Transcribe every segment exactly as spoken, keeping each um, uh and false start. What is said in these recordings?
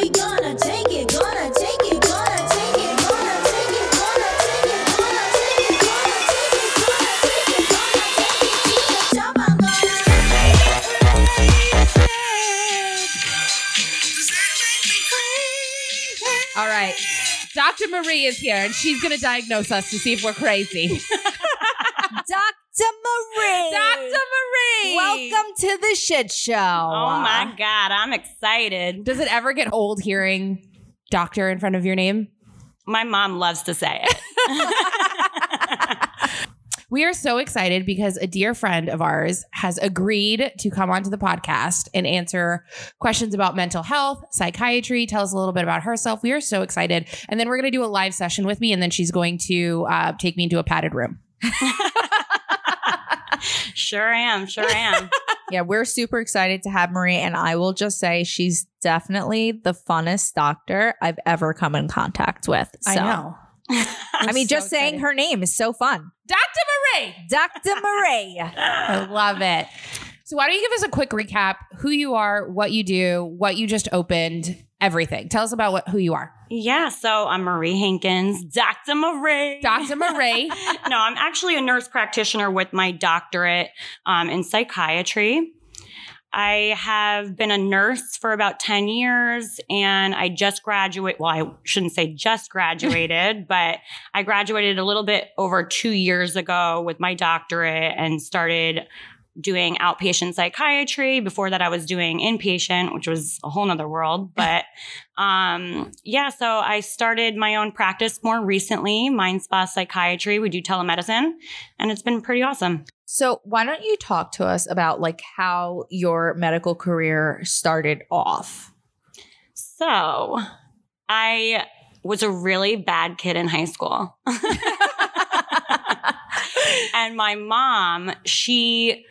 We gonna take it, gonna take it, gonna take it, gonna take it, gonna take it, gonna take it, gonna take it, gonna take it, gonna take it. All right. Doctor Marie is here, and she's going to diagnose us to see if we're crazy. Doctor Marie. Doctor Marie. Welcome to the shit show. Oh, my God. I'm excited. Does it ever get old hearing doctor in front of your name? My mom loves to say it. We are so excited because a dear friend of ours has agreed to come onto the podcast and answer questions about mental health, psychiatry, tell us a little bit about herself. We are so excited. And then we're going to do a live session with me, and then she's going to uh, take me into a padded room. Sure am. Sure am. Yeah, we're super excited to have Marie, and I will just say she's definitely the funnest doctor I've ever come in contact with. So. I know. I mean, so just excited. Saying her name is so fun. Doctor Marie. Doctor Marie. I love it. So why don't you give us a quick recap, who you are, what you do, what you just opened, everything. Tell us about what, who you are. Yeah. So I'm Marie Hankins, Doctor Marie. Doctor Marie. No, I'm actually a nurse practitioner with my doctorate um, in psychiatry. I have been a nurse for about ten years, and I just graduated. Well, I shouldn't say just graduated, but I graduated a little bit over two years ago with my doctorate and started doing outpatient psychiatry. Before that, I was doing inpatient, which was a whole nother world. But um, yeah, so I started my own practice more recently, Mind Spa Psychiatry. We do telemedicine, and it's been pretty awesome. So why don't you talk to us about like how your medical career started off? So I was a really bad kid in high school. And my mom, she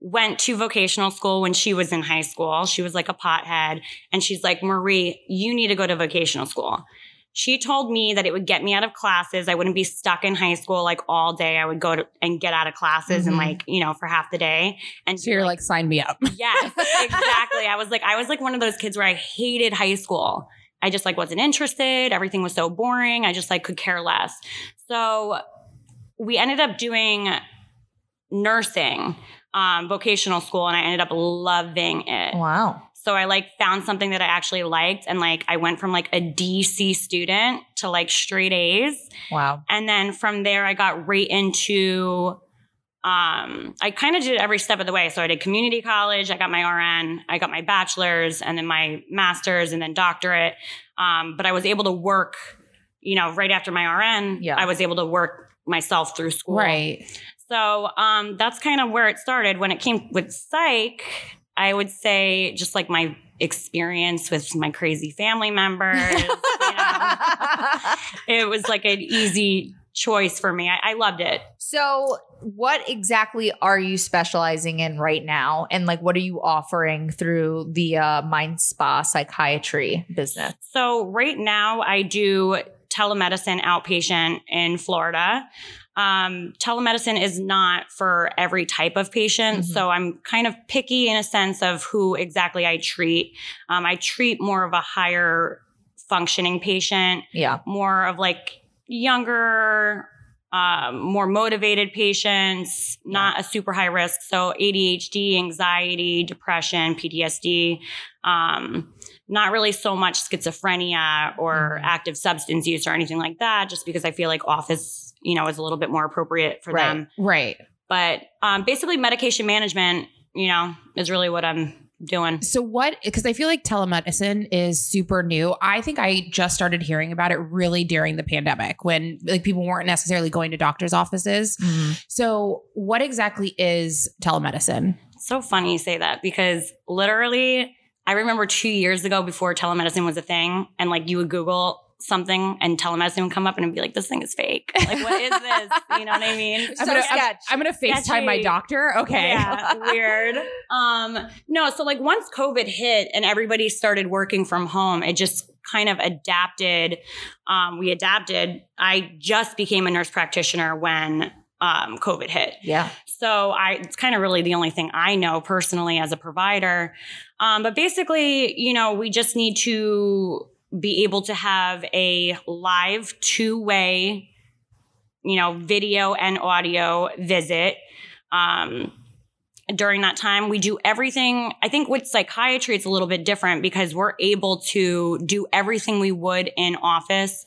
went to vocational school when she was in high school. She was like a pothead. And she's like, Marie, you need to go to vocational school. She told me that it would get me out of classes. I wouldn't be stuck in high school like all day. I would go to and get out of classes mm-hmm. and like, you know, for half the day. And so you're like, like, sign me up. Yes, exactly. I was like, I was like one of those kids where I hated high school. I just like wasn't interested. Everything was so boring. I just like could care less. So we ended up doing nursing, um, vocational school, and I ended up loving it. Wow. So I like found something that I actually liked, and like I went from like a D C student to like straight A's. Wow. And then from there I got right into um I kind of did it every step of the way. So I did community college, I got my R N, I got my bachelor's, and then my master's, and then doctorate. Um, but I was able to work, you know, right after my R N, yeah. I was able to work myself through school. Right. So um that's kind of where it started. When it came with psych, I would say just like my experience with my crazy family members. You know, it was like an easy choice for me. I, I loved it. So what exactly are you specializing in right now? And like, what are you offering through the uh, Mind Spa Psychiatry business? So right now I do telemedicine outpatient in Florida. Um, telemedicine is not for every type of patient. Mm-hmm. So I'm kind of picky in a sense of who exactly I treat. Um, I treat more of a higher functioning patient, yeah. more of like younger, um, more motivated patients, not yeah. a super high risk. So A D H D, anxiety, depression, P T S D, um, not really so much schizophrenia or mm-hmm. active substance use or anything like that, just because I feel like office you know, is a little bit more appropriate for right, them. Right. But um, basically medication management, you know, is really what I'm doing. So what, because I feel like telemedicine is super new. I think I just started hearing about it really during the pandemic when like people weren't necessarily going to doctor's offices. Mm-hmm. So what exactly is telemedicine? It's so funny you say that because literally I remember two years ago before telemedicine was a thing and like you would Google something and telemedicine would come up and I'd be like, this thing is fake. Like, what is this? You know what I mean? So I'm gonna, sketch. I'm, I'm gonna FaceTime my doctor. Okay. Yeah, weird. Um, no. So like once COVID hit and everybody started working from home, it just kind of adapted. Um, we adapted. I just became a nurse practitioner when um, COVID hit. Yeah. So I, it's kind of really the only thing I know personally as a provider. Um, but basically, you know, we just need to be able to have a live two-way, you know, video and audio visit. Um, during that time, we do everything. I think with psychiatry, it's a little bit different because we're able to do everything we would in office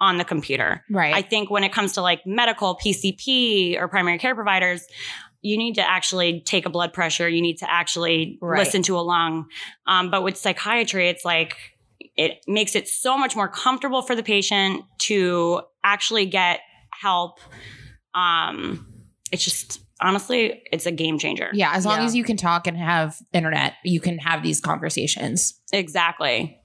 on the computer. Right. I think when it comes to like medical, P C P, or primary care providers, you need to actually take a blood pressure. You need to actually right. listen to a lung. Um, but with psychiatry, it's like it makes it so much more comfortable for the patient to actually get help. Um, it's just... Honestly, it's a game changer. Yeah. As long yeah. as you can talk and have internet, you can have these conversations. Exactly.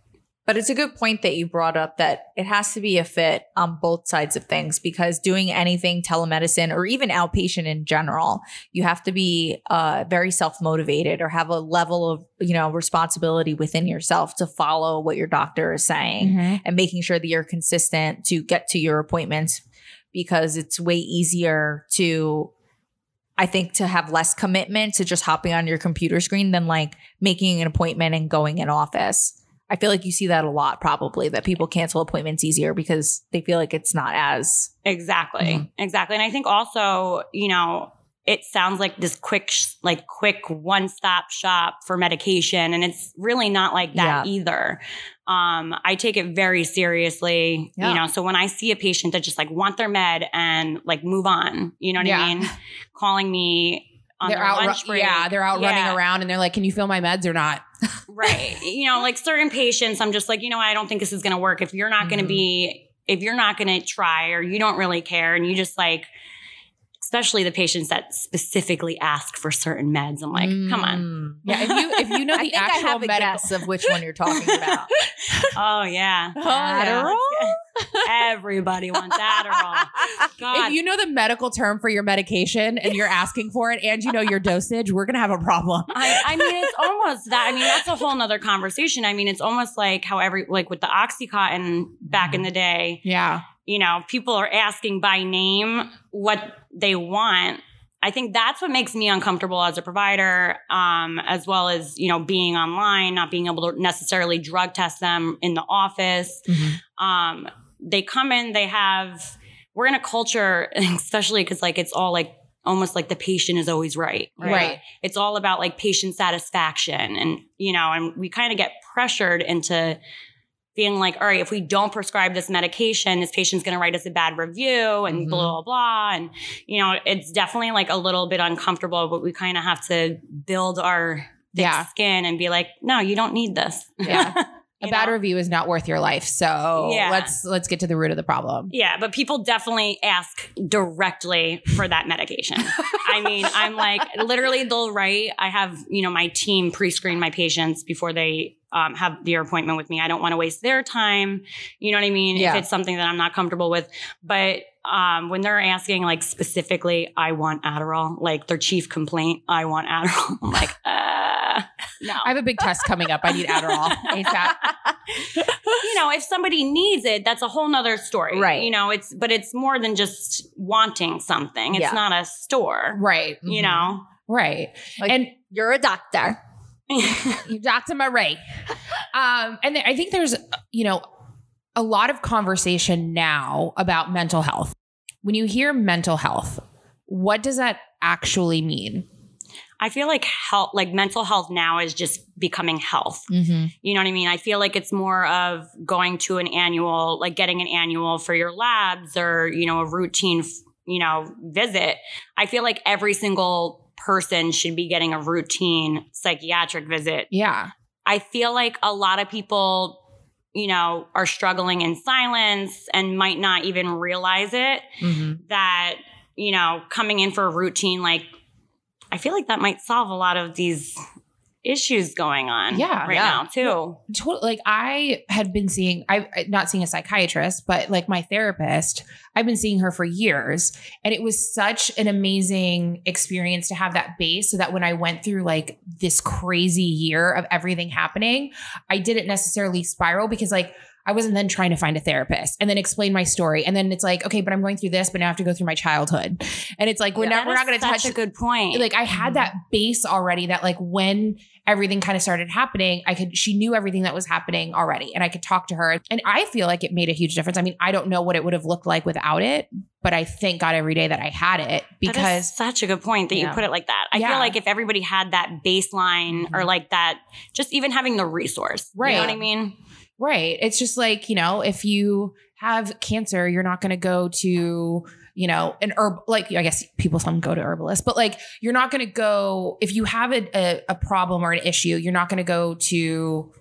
But it's a good point that you brought up that it has to be a fit on both sides of things, because doing anything telemedicine or even outpatient in general, you have to be uh, very self-motivated or have a level of, you know, responsibility within yourself to follow what your doctor is saying mm-hmm. and making sure that you're consistent to get to your appointments, because it's way easier to... I think to have less commitment to just hopping on your computer screen than like making an appointment and going in office. I feel like you see that a lot, probably, that people cancel appointments easier because they feel like it's not as. Exactly. Mm-hmm. Exactly. And I think also, you know, it sounds like this quick, like quick one-stop shop for medication. And it's really not like that yeah. either. Um, I take it very seriously, yeah. you know, so when I see a patient that just like want their med and like move on, you know what yeah. I mean? Calling me on they're their out lunch ru- break. Yeah. They're out yeah. running around and they're like, can you feel my meds or not? Right. You know, like certain patients, I'm just like, you know, I don't think this is going to work. If you're not mm. going to be, if you're not going to try, or you don't really care, and you just like, especially the patients that specifically ask for certain meds. I'm like, mm. come on. Yeah, if you if you know the actual meds of which one you're talking about. Oh, yeah. Oh, Adderall? Yeah. Everybody wants Adderall. God. If you know the medical term for your medication and you're asking for it and you know your dosage, we're going to have a problem. I, I mean, it's almost that. I mean, that's a whole nother conversation. I mean, it's almost like how every, like with the Oxycontin back mm. in the day. Yeah. You know, people are asking by name what they want. I think that's what makes me uncomfortable as a provider, um, as well as, you know, being online, not being able to necessarily drug test them in the office. Mm-hmm. Um, they come in, they have, we're in a culture, especially because like it's all like almost like the patient is always right, right. Right. It's all about like patient satisfaction. And, you know, and we kind of get pressured into being like, all right, if we don't prescribe this medication, this patient's going to write us a bad review and mm-hmm. blah, blah, blah. And, you know, it's definitely like a little bit uncomfortable, but we kind of have to build our thick yeah. skin and be like, no, you don't need this. Yeah. A bad know? review is not worth your life. So yeah. let's let's get to the root of the problem. Yeah. But people definitely ask directly for that medication. I mean, I'm like, literally they'll write, I have, you know, my team pre-screen my patients before they Um, have their appointment with me. I don't want to waste their time. You know what I mean? Yeah. If it's something that I'm not comfortable with. But um, when they're asking like specifically, I want Adderall, like their chief complaint, I want Adderall. I'm like, uh, no. I have a big test coming up. I need Adderall ASAP. You know, if somebody needs it, that's a whole nother story. Right. You know, it's, but it's more than just wanting something. It's yeah. not a store. Right. You mm-hmm. know? Right. Like, and you're a doctor. You Doctor Marie. Um, and th- I think there's, you know, a lot of conversation now about mental health. When you hear mental health, what does that actually mean? I feel like health, like mental health now is just becoming health. Mm-hmm. You know what I mean? I feel like it's more of going to an annual, like getting an annual for your labs or, you know, a routine, f- you know, visit. I feel like every single person should be getting a routine psychiatric visit. Yeah. I feel like a lot of people, you know, are struggling in silence and might not even realize it mm-hmm. that, you know, coming in for a routine, like, I feel like that might solve a lot of these issues going on yeah, right yeah. now too. Well, like I had been seeing, I'm not seeing a psychiatrist, but like my therapist, I've been seeing her for years. And it was such an amazing experience to have that base so that when I went through like this crazy year of everything happening, I didn't necessarily spiral because like I wasn't then trying to find a therapist and then explain my story. And then it's like, okay, but I'm going through this, but now I have to go through my childhood. And it's like, we're yeah, not, we're not going to touch a good point. Like I had that base already that like when everything kind of started happening, I could, she knew everything that was happening already and I could talk to her. And I feel like it made a huge difference. I mean, I don't know what it would have looked like without it, but I thank God every day that I had it because that is such a good point that you yeah. put it like that. I yeah. feel like if everybody had that baseline mm-hmm. or like that, just even having the resource, right. You know what I mean? Right. It's just like, you know, if you have cancer, you're not going to go to, you know, an herb, like I guess people, some go to herbalists, but like, you're not going to go, if you have a, a, a problem or an issue, you're not going to go to,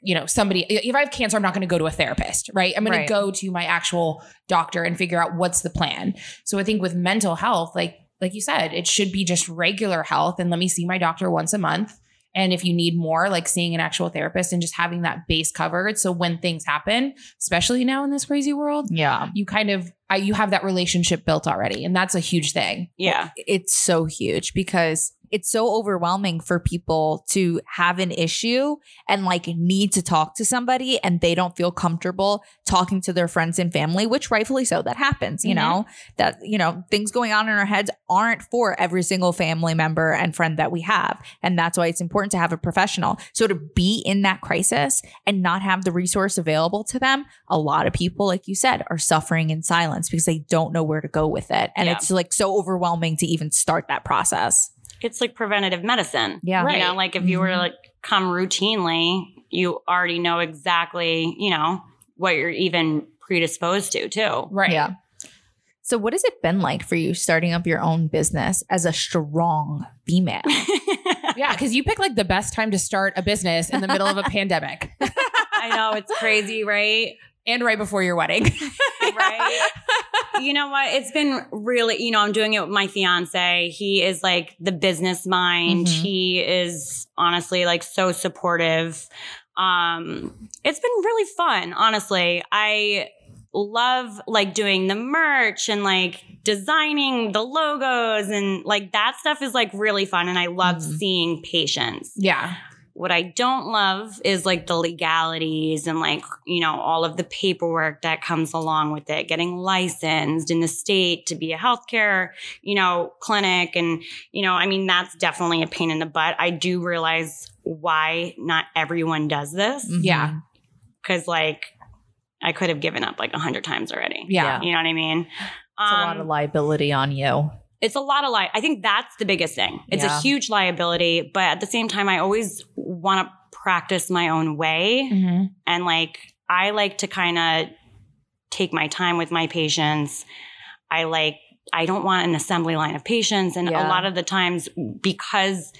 you know, somebody, if I have cancer, I'm not going to go to a therapist, right? I'm going right. to go to my actual doctor and figure out what's the plan. So I think with mental health, like, like you said, it should be just regular health. And let me see my doctor once a month. And if you need more, like seeing an actual therapist and just having that base covered. So when things happen, especially now in this crazy world, yeah, you kind of, I, you have that relationship built already. And that's a huge thing. Yeah. It's so huge because it's so overwhelming for people to have an issue and like need to talk to somebody and they don't feel comfortable talking to their friends and family, which rightfully so, that happens, you mm-hmm. know, that, you know, things going on in our heads aren't for every single family member and friend that we have. And that's why it's important to have a professional. So to be in that crisis and not have the resource available to them, a lot of people, like you said, are suffering in silence because they don't know where to go with it. And yeah. it's like so overwhelming to even start that process. It's like preventative medicine. Yeah. Right. You know, like if you were to like come routinely, you already know exactly, you know, what you're even predisposed to too. Right. Yeah. So what has it been like for you starting up your own business as a strong female? Yeah. Cause you pick like the best time to start a business in the middle of a pandemic. I know it's crazy, right? And right before your wedding. Right? You know what? It's been really, you know, I'm doing it with my fiance. He is like the business mind. Mm-hmm. He is honestly like so supportive. Um, it's been really fun, honestly. I love like doing the merch and like designing the logos and like that stuff is like really fun. And I love mm-hmm. seeing patients. Yeah. What I don't love is like the legalities and like, you know, all of the paperwork that comes along with it, getting licensed in the state to be a healthcare, you know, clinic. And, you know, I mean, that's definitely a pain in the butt. I do realize why not everyone does this. Mm-hmm. Yeah. Cause like I could have given up like a hundred times already. Yeah. You know what I mean? It's um, a lot of liability on you. It's a lot of li- I think that's the biggest thing. It's yeah. a huge liability. But at the same time, I always want to practice my own way. Mm-hmm. And like, I like to kind of take my time with my patients. I like, I don't want an assembly line of patients. And yeah. a lot of the times because,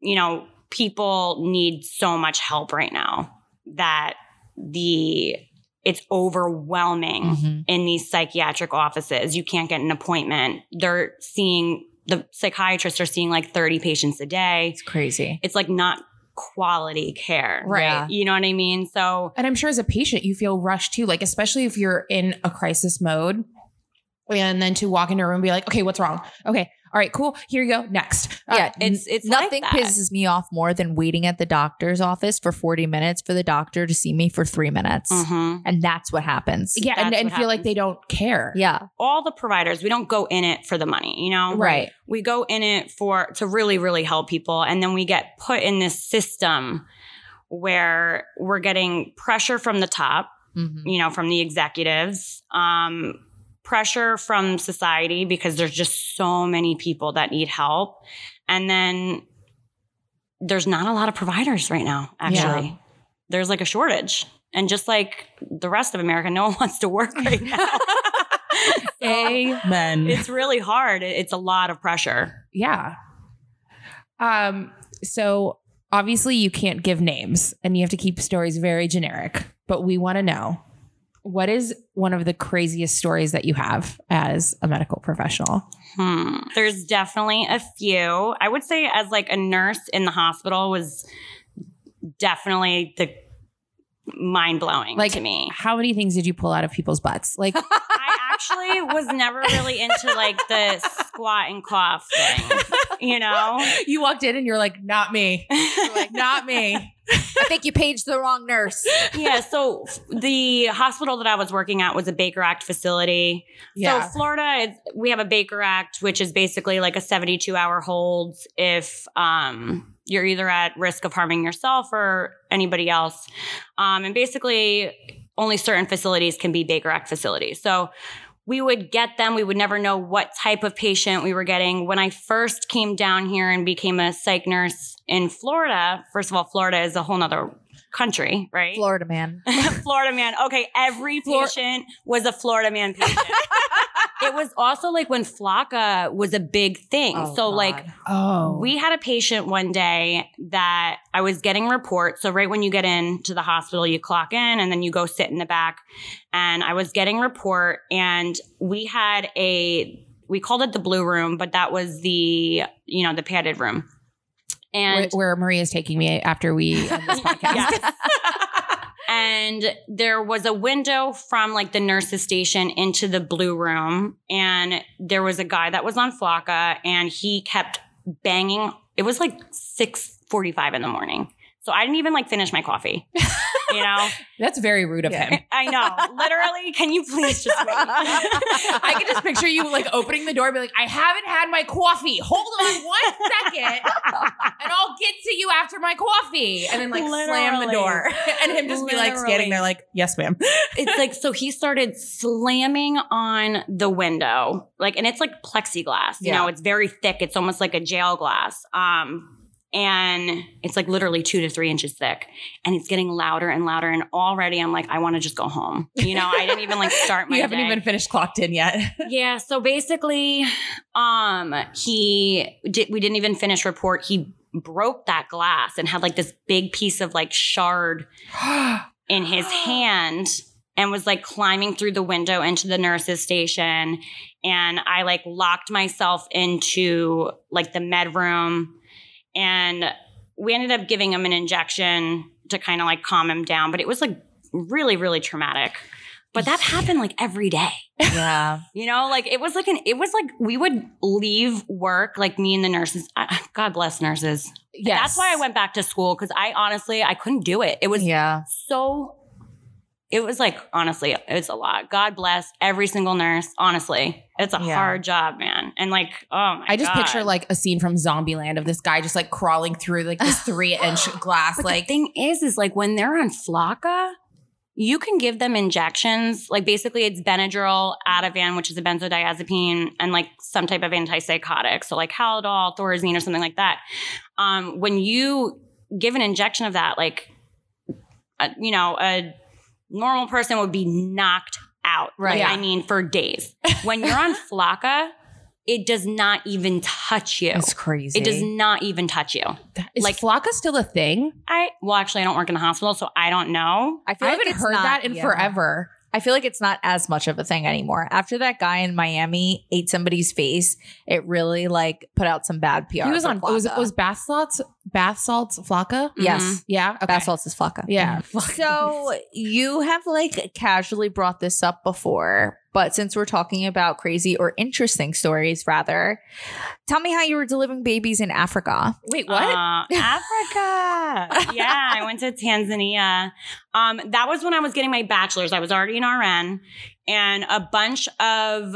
you know, people need so much help right now that the... it's overwhelming mm-hmm. in these psychiatric offices. You can't get an appointment. They're seeing, the psychiatrists are seeing like thirty patients a day. It's crazy. It's like not quality care. Right. Yeah. You know what I mean? So, and I'm sure as a patient, you feel rushed too. Like, especially if you're in a crisis mode and then to walk into a room and be like, okay, what's wrong? Okay. All right, cool. Here you go. Next. All yeah, right. it's it's nothing like pisses me off more than waiting at the doctor's office for forty minutes for the doctor to see me for three minutes, mm-hmm. and that's what happens. Yeah, that's and, and feel happens. Like they don't care. Yeah, all the providers, we don't go in it for the money, you know. Right. We go in it for to really, really help people, and then we get put in this system where we're getting pressure from the top, mm-hmm. you know, from the executives. Um, pressure from society because there's just so many people that need help. And then there's not a lot of providers right now, actually. Yeah. There's like a shortage. And just like the rest of America, no one wants to work right now. So amen. It's really hard. It's a lot of pressure. Yeah. Um. So obviously you can't give names and you have to keep stories very generic, but we want to know. What is one of the craziest stories that you have as a medical professional? Hmm. There's definitely a few. I would say as like a nurse in the hospital was definitely the mind-blowing like, to me. How many things did you pull out of people's butts? Like I actually was never really into like the squat and cough thing, you know? You walked in and you're like, not me. Like, not me. I think you paged the wrong nurse. Yeah. So the hospital that I was working at was a Baker Act facility. Yeah. So Florida, we have a Baker Act, which is basically like a seventy-two hour hold if um, you're either at risk of harming yourself or anybody else. Um, and basically only certain facilities can be Baker Act facilities. So we would get them. We would never know what type of patient we were getting. When I first came down here and became a psych nurse in Florida, first of all, Florida is a whole nother country, right? Florida man. Florida man. Okay. Every patient was a Florida man patient. It was also like when Flakka was a big thing. Oh, so God. like oh. we had a patient one day that I was getting reports. So right when you get into the hospital, you clock in and then you go sit in the back. And I was getting report and we had a, we called it the blue room, but that was the, you know, the padded room. And where, where Maria's taking me after we end this podcast. Yes. And there was a window from like the nurse's station into the blue room. And there was a guy that was on Flakka and he kept banging. It was like six forty-five in the morning. So I didn't even like finish my coffee, you know? That's very rude of yeah. him. I know. Literally, can you please just wait? I can just picture you like opening the door and be like, I haven't had my coffee. Hold on one second and I'll get to you after my coffee. And then like Literally. slam the door and him just Literally. be like standing there like, yes, ma'am. It's like, so he started slamming on the window. Like, and it's like plexiglass, yeah. you know, it's very thick. It's almost like a jail glass. Um, And it's like literally two to three inches thick and it's getting louder and louder. And already I'm like, I want to just go home. You know, I didn't even like start my You haven't day. even finished clocked in yet. Yeah. So basically, um, he did, we didn't even finish report. He broke that glass and had like this big piece of like shard in his hand and was like climbing through the window into the nurse's station. And I like locked myself into like the med room. And we ended up giving him an injection to kind of like calm him down. But it was like really, really traumatic. But that happened like every day. Yeah. You know, like it was like an, it was like we would leave work, like me and the nurses. I, God bless nurses. Yes. That's why I went back to school because I honestly, I couldn't do it. It was yeah. so, it was like, honestly, it's a lot. God bless every single nurse. Honestly. It's a yeah. hard job, man. And like, oh my God. I just God. picture like a scene from Zombieland of this guy just like crawling through like this three inch glass. But like the thing is, is like when they're on Flakka, you can give them injections. Like basically it's Benadryl, Ativan, which is a benzodiazepine, and like some type of antipsychotic. So like Haldol, Thorazine or something like that. Um, when you give an injection of that, like, a, you know, a normal person would be knocked out. Right. Like, yeah. I mean, for days. When you're on Flakka, it does not even touch you. It's crazy. It does not even touch you. That, is like, Flakka still a thing? I well, actually, I don't work in the hospital, so I don't know. I feel I like haven't it's heard not, that in yeah. forever. I feel like it's not as much of a thing anymore. After that guy in Miami ate somebody's face, it really like put out some bad P R. He was on. It was, it was bath salts. Bath salts, Flakka? Yes. Mm-hmm. Yeah. Okay. Bath salts is Flakka. Yeah. So you have like casually brought this up before, but since we're talking about crazy or interesting stories, rather, tell me how you were delivering babies in Africa. Wait, what? Uh, Africa. Yeah. I went to Tanzania. Um, that was when I was getting my bachelor's. I was already an R N and a bunch of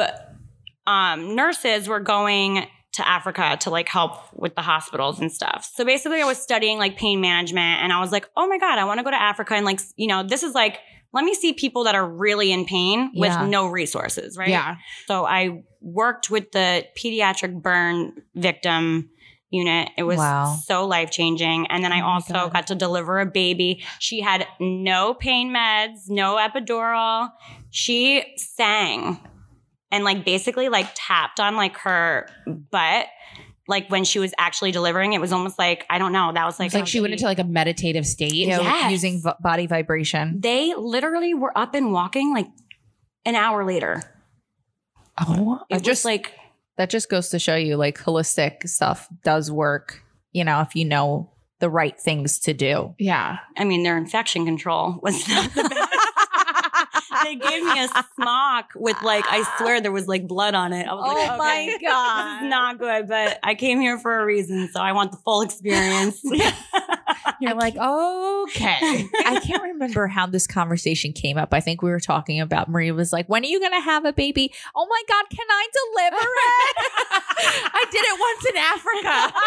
um, nurses were going to Africa to like help with the hospitals and stuff. So basically I was studying like pain management and I was like, oh my God, I want to go to Africa. And like, you know, this is like, let me see people that are really in pain with yeah. no resources, right? Yeah. So I worked with the pediatric burn victim unit. It was wow. so life-changing. And then I oh also God. got to deliver a baby. She had no pain meds, no epidural. She sang. And like basically like tapped on like her butt, like when she was actually delivering, it was almost like, I don't know. That was like, was like she went into like a meditative state yes. you know, using v- body vibration. They literally were up and walking like an hour later. Oh, it just was like that just goes to show you like holistic stuff does work, you know, if you know the right things to do. Yeah. I mean, their infection control was not the best. They gave me a smock with like, I swear there was like blood on it. I was oh like, oh my okay, God. This is not good, but I came here for a reason. So I want the full experience. You're like, okay. I can't remember how this conversation came up. I think we were talking about, Marie was like, when are you going to have a baby? Oh my God, can I deliver it? I did it once in Africa.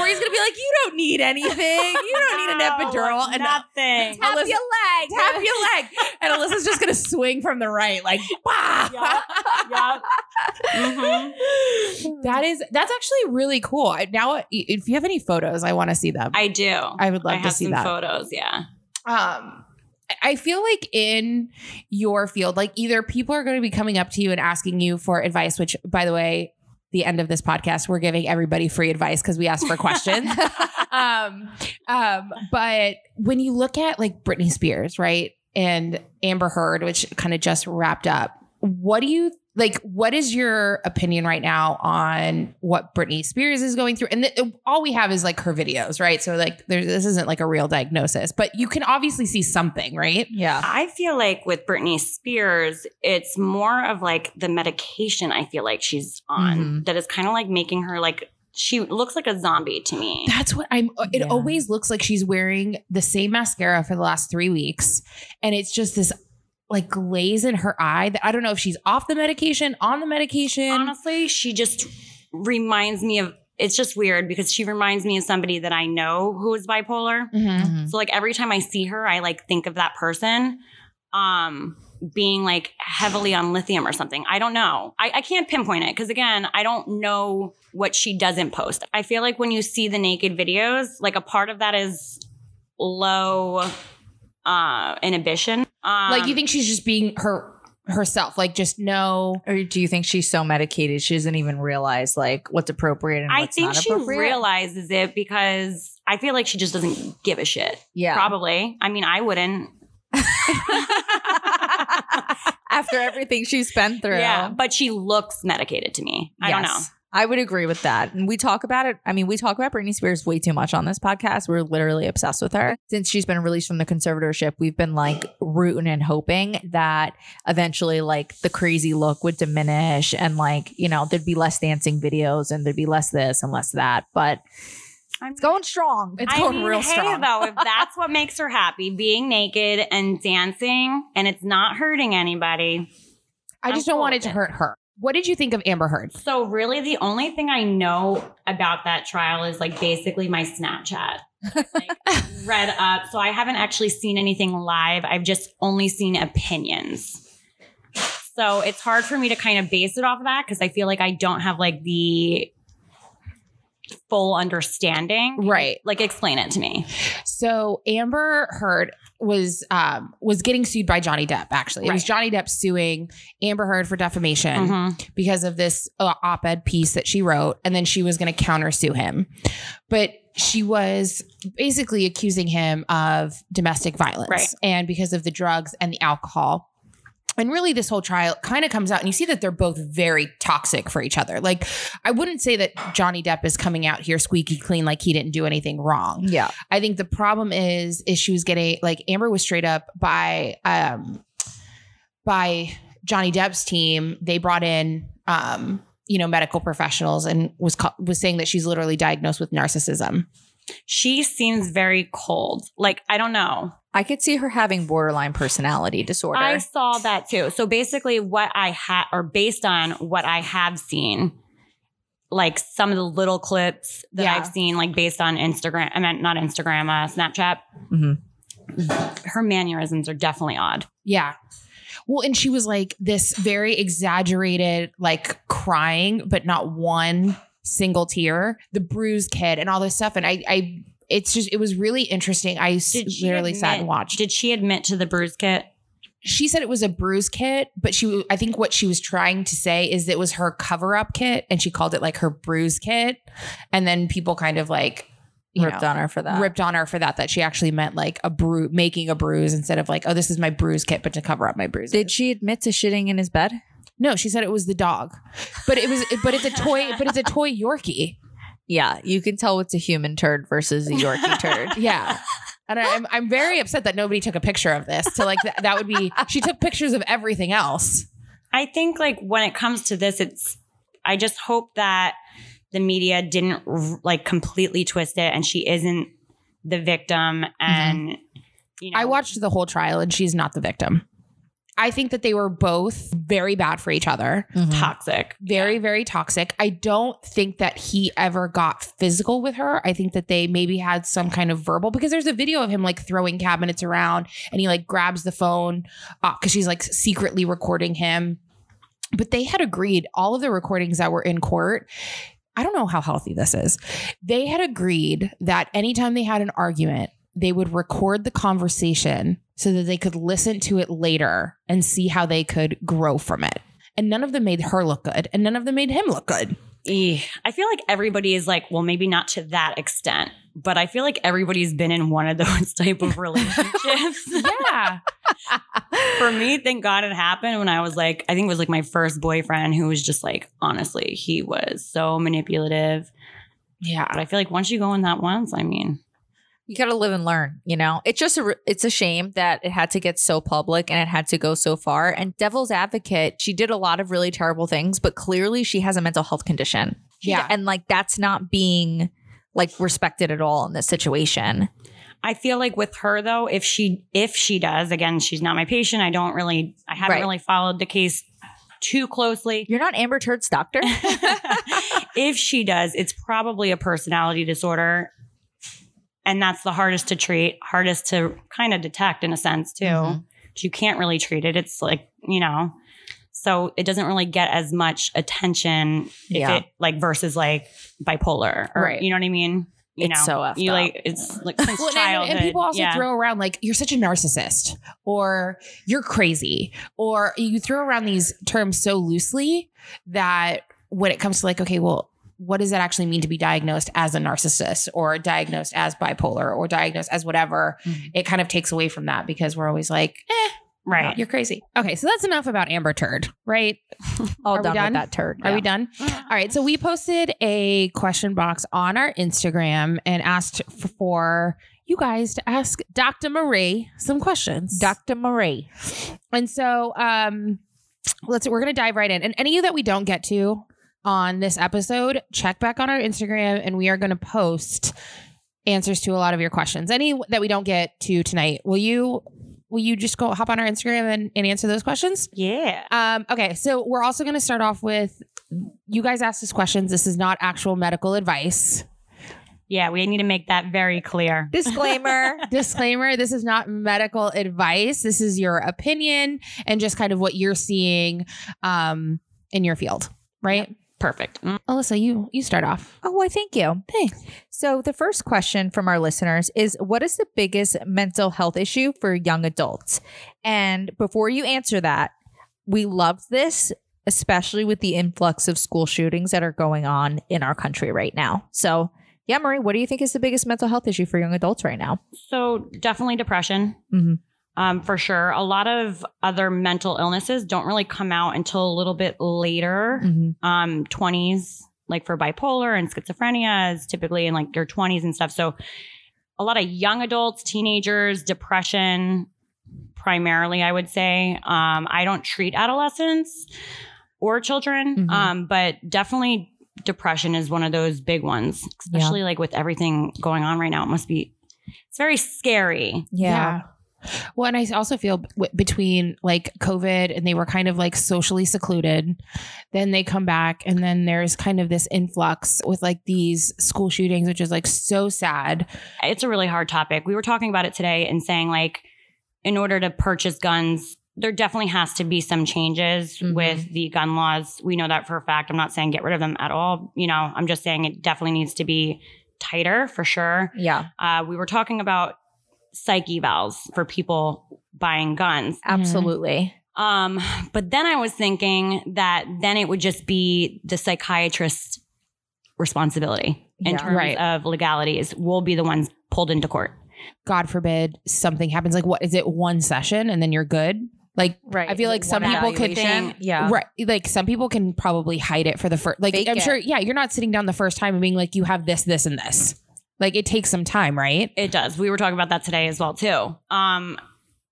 Marie's going to be like, you don't need anything. You don't need an epidural. No, nothing. Tap Alyssa, your leg. Tap your leg. And Alyssa's just going to swing from the right. Like, bah. Yep. Yep. Mm-hmm. That is, that's actually really cool. I, now, if you have any photos, I want to see them. I do. I would love I to see that. Photos. Yeah. Um, I feel like in your field, like either people are going to be coming up to you and asking you for advice, which, by the way, the end of this podcast, we're giving everybody free advice because we asked for questions. um, um, but when you look at like Britney Spears, right, and Amber Heard, which kind of just wrapped up, what do you like? What is your opinion right now on what Britney Spears is going through? And th- all we have is like her videos, right? So like, there, this isn't like a real diagnosis, but you can obviously see something, right? Yeah. I feel like with Britney Spears, it's more of like the medication I feel like she's on mm-hmm. that is kind of like making her like. She looks like a zombie to me. That's what I'm. It yeah. always looks like she's wearing the same mascara for the last three weeks, and it's just this like glaze in her eye. That I don't know if she's off the medication, on the medication. Honestly, she just reminds me of. It's just weird because she reminds me of somebody that I know who is bipolar. Mm-hmm. So like every time I see her, I like think of that person. Um. Being like heavily on lithium or something. I don't know. I, I can't pinpoint it because, again, I don't know what she doesn't post. I feel like when you see the naked videos, like a part of that is low uh, inhibition. Um, like you think she's just being her herself, like just no. Or do you think she's so medicated she doesn't even realize like what's appropriate and what's not appropriate? I think she realizes it because I feel like she just doesn't give a shit. Yeah. Probably. I mean, I wouldn't. After everything she's been through. Yeah, but she looks medicated to me. I yes, don't know. I would agree with that. And we talk about it. I mean, we talk about Britney Spears way too much on this podcast. We're literally obsessed with her. Since she's been released from the conservatorship, we've been like rooting and hoping that eventually like the crazy look would diminish and like, you know, there'd be less dancing videos and there'd be less this and less that. But I mean, it's going strong. It's I going mean, real hey, strong. Though, if that's what makes her happy, being naked and dancing, and it's not hurting anybody. I I'm just don't cool want it to hurt her. What did you think of Amber Heard? So really, the only thing I know about that trial is like basically my Snapchat. Like read up. So I haven't actually seen anything live. I've just only seen opinions. So it's hard for me to kind of base it off of that because I feel like I don't have like the full understanding. Right. Like explain it to me. So Amber Heard was um, was getting sued by Johnny Depp, actually. It right. was Johnny Depp suing Amber Heard for defamation mm-hmm. because of this uh, op-ed piece that she wrote. And then she was going to countersue him. But she was basically accusing him of domestic violence. Right. And because of the drugs and the alcohol. And really this whole trial kind of comes out and you see that they're both very toxic for each other. Like I wouldn't say that Johnny Depp is coming out here squeaky clean, like he didn't do anything wrong. Yeah. I think the problem is, is she was getting like Amber was straight up by, um, by Johnny Depp's team. They brought in, um, you know, medical professionals and was, co- was saying that she's literally diagnosed with narcissism. She seems very cold. Like, I don't know. I could see her having borderline personality disorder. I saw that too. So basically what I had, or based on what I have seen, like some of the little clips that yeah. I've seen, like based on Instagram, I meant not Instagram, uh, Snapchat, mm-hmm. her mannerisms are definitely odd. Yeah. Well, and she was like this very exaggerated, like crying, but not one single tear, the bruised kid and all this stuff. And I, I, it's just, it was really interesting. I literally admit, sat and watched. Did she admit to the bruise kit? She said it was a bruise kit, but she, I think what she was trying to say is it was her cover up kit and she called it like her bruise kit. And then people kind of like, you ripped know, on her for that, ripped on her for that, that she actually meant like a bru making a bruise instead of like, oh, this is my bruise kit, but to cover up my bruises. Did she admit to shitting in his bed? No, she said it was the dog, but it was, but it's a toy, but it's a toy Yorkie. Yeah, you can tell it's a human turd versus a Yorkie turd. Yeah. And I'm I'm very upset that nobody took a picture of this. So like th- that would be, she took pictures of everything else. I think like when it comes to this, it's, I just hope that the media didn't like completely twist it and she isn't the victim. And mm-hmm. you know, I watched the whole trial and she's not the victim. I think that they were both very bad for each other. Mm-hmm. Toxic. Very, yeah. very toxic. I don't think that he ever got physical with her. I think that they maybe had some kind of verbal, because there's a video of him like throwing cabinets around and he like grabs the phone because uh, she's like secretly recording him. But they had agreed, all of the recordings that were in court, I don't know how healthy this is. They had agreed that anytime they had an argument, they would record the conversation so that they could listen to it later and see how they could grow from it. And none of them made her look good and none of them made him look good. I feel like everybody is like, well, maybe not to that extent, but I feel like everybody's been in one of those type of relationships. Yeah. For me, thank God it happened when I was like, I think it was like my first boyfriend who was just like, honestly, he was so manipulative. Yeah. But I feel like once you go in that once, I mean... You got to live and learn, you know, it's just a, it's a shame that it had to get so public and it had to go so far. And devil's advocate, she did a lot of really terrible things, but clearly she has a mental health condition. Yeah. And like, that's not being like respected at all in this situation. I feel like with her, though, if she if she does, again, she's not my patient. I don't really I haven't right. really followed the case too closely. You're not Amber Turd's doctor. If she does, it's probably a personality disorder. And that's the hardest to treat, hardest to kind of detect in a sense, too. Mm-hmm. You can't really treat it. It's like, you know, so it doesn't really get as much attention yeah. if it like versus like bipolar or, right. you know what I mean? You it's know, so effed you like, up. It's like since well, childhood. And, and people also yeah. throw around like, you're such a narcissist or you're crazy, or you throw around these terms so loosely that when it comes to like, okay, well, what does that actually mean to be diagnosed as a narcissist or diagnosed as bipolar or diagnosed as whatever? Mm-hmm. It kind of takes away from that because we're always like, eh, right. No, you're crazy. Okay. So that's enough about Amber Turd, right? All done, done with that turd. Are yeah. we done? All right. So we posted a question box on our Instagram and asked for you guys to ask Doctor Marie some questions. Doctor Marie. And so um, let's, we're going to dive right in. And any that we don't get to on this episode, check back on our Instagram and we are going to post answers to a lot of your questions. Any that we don't get to tonight, will you will you just go hop on our Instagram and, and answer those questions? Yeah. Um, okay. So we're also going to start off with, you guys asked us questions. This is not actual medical advice. Yeah, we need to make that very clear. Disclaimer. Disclaimer. This is not medical advice. This is your opinion and just kind of what you're seeing um, in your field, right? Yep. Perfect. Mm. Alyssa, you you start off. Oh, why, thank you. Thanks. So the first question from our listeners is, what is the biggest mental health issue for young adults? And before you answer that, we love this, especially with the influx of school shootings that are going on in our country right now. So yeah, Marie, what do you think is the biggest mental health issue for young adults right now? So definitely depression. Mm-hmm. Um, for sure. A lot of other mental illnesses don't really come out until a little bit later. Mm-hmm. Um, twenties, like for bipolar and schizophrenia is typically in like your twenties and stuff. So a lot of young adults, teenagers, depression, primarily, I would say. Um, I don't treat adolescents or children, mm-hmm. um, but definitely depression is one of those big ones, especially yeah. like with everything going on right now. It must be, it's very scary. Yeah. yeah. Well, and I also feel w- between like COVID and they were kind of like socially secluded, then they come back and then there's kind of this influx with like these school shootings, which is like so sad. It's a really hard topic. We were talking about it today and saying like, in order to purchase guns, there definitely has to be some changes mm-hmm. with the gun laws. We know that for a fact. I'm not saying get rid of them at all. You know, I'm just saying it definitely needs to be tighter for sure. Yeah. Uh, we were talking about psych evals for people buying guns. Absolutely. Um, but then I was thinking that then it would just be the psychiatrist's responsibility in yeah, terms right. of legalities. We'll be the ones pulled into court. God forbid something happens. Like, what is it? One session and then you're good? Like, right. I feel like, like some people could think, yeah. right. Like some people can probably hide it for the first, like Fake I'm it. sure. Yeah. You're not sitting down the first time and being like, you have this, this, and this. Like it takes some time, right? It does. We were talking about that today as well, too. Um,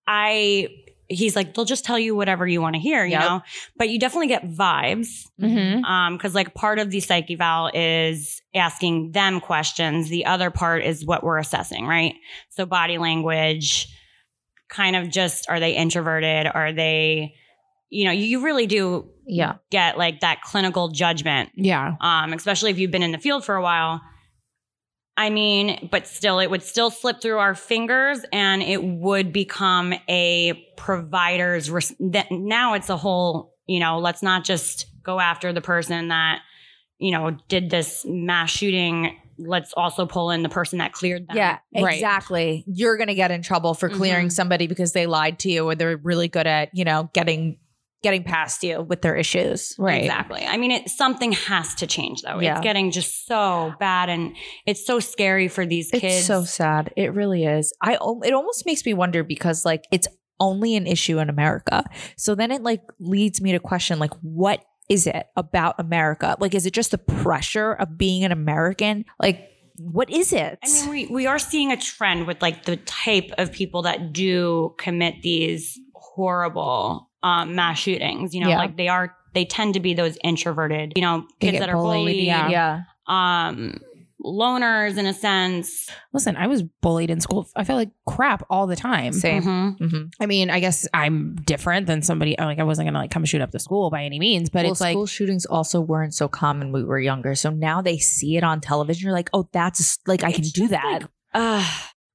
I he's like, they'll just tell you whatever you want to hear, you yep. know, but you definitely get vibes. Mm-hmm. Um, cause like part of the psych eval is asking them questions. The other part is what we're assessing, right? So body language, kind of just, are they introverted? Are they, you know, you really do yeah. get like that clinical judgment. Yeah. Um, especially if you've been in the field for a while. I mean, but still, it would still slip through our fingers and it would become a provider's. Res- that now it's a whole, you know, let's not just go after the person that, you know, did this mass shooting. Let's also pull in the person that cleared them. Yeah, exactly. Right. You're going to get in trouble for clearing mm-hmm. somebody because they lied to you, or they're really good at, you know, getting getting past you with their issues. Right. Exactly. I mean, it, something has to change though. Yeah. It's getting just so bad and it's so scary for these kids. It's so sad. It really is. I, it almost makes me wonder because like it's only an issue in America. So then it like leads me to question like, what is it about America? Like, is it just the pressure of being an American? Like, what is it? I mean, we, we are seeing a trend with like the type of people that do commit these horrible Um, mass shootings, you know, yeah. like they are, they tend to be those introverted, you know, kids that are bullied, bullied yeah. yeah, um, loners in a sense. Listen, I was bullied in school. I felt like crap all the time. Same. Mm-hmm. Mm-hmm. I mean, I guess I'm different than somebody. Like I wasn't gonna like come shoot up the school by any means, but well, it's like school shootings also weren't so common when we were younger. So now they see it on television. You're like, oh, that's like I can do that. Like, uh,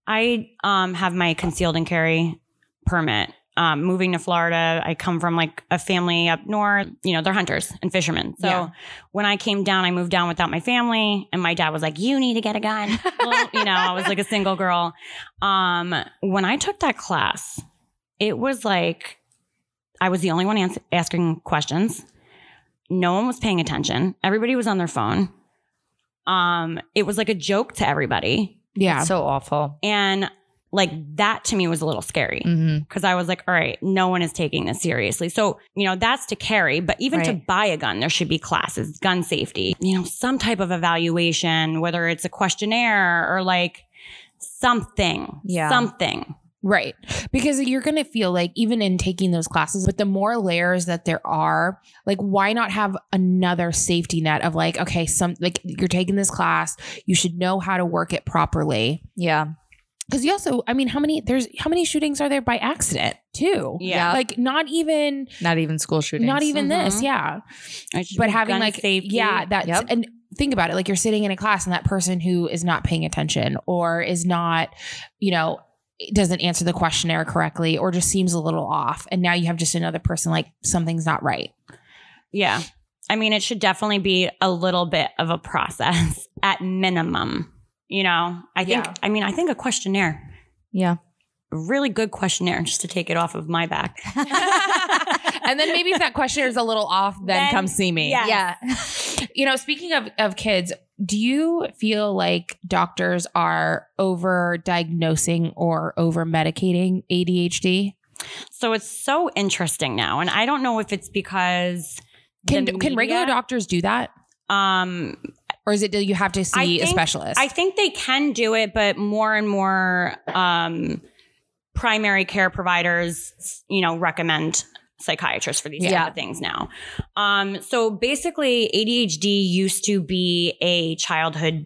I um have my concealed and carry permit. Um, moving to Florida, I come from like a family up north, you know, they're hunters and fishermen. So yeah. when I came down, I moved down without my family and my dad was like, you need to get a gun. Well, you know, I was like a single girl. Um, when I took that class, it was like, I was the only one ans- asking questions. No one was paying attention. Everybody was on their phone. Um, it was like a joke to everybody. Yeah. It's so awful. And like that to me was a little scary because mm-hmm. I was like, all right, no one is taking this seriously. So, you know, that's to carry, but even right. to buy a gun, there should be classes, gun safety, you know, some type of evaluation, whether it's a questionnaire or like something, yeah. something. Right. Because you're going to feel like even in taking those classes, but the more layers that there are, like, why not have another safety net of like, okay, some like you're taking this class, you should know how to work it properly. Yeah. Because you also, I mean, how many there's how many shootings are there by accident too? Yeah, like not even not even school shootings, not even mm-hmm. this. Yeah, but having like safety. Yeah, that yep. and think about it, like you're sitting in a class and that person who is not paying attention or is not, you know, doesn't answer the questionnaire correctly or just seems a little off, and now you have just another person like something's not right. Yeah, I mean, it should definitely be a little bit of a process at minimum. You know, I think, yeah. I mean, I think a questionnaire. Yeah. A really good questionnaire just to take it off of my back. And then maybe if that questionnaire is a little off, then, then come see me. Yeah. yeah. You know, speaking of, of kids, do you feel like doctors are over diagnosing or over medicating A D H D? So it's so interesting now. And I don't know if it's because. Can, media, can regular doctors do that? Um, Or is it do you have to see think, a specialist? I think they can do it, but more and more um, primary care providers, you know, recommend psychiatrists for these yeah. type of things now. Um, so basically, A D H D used to be a childhood,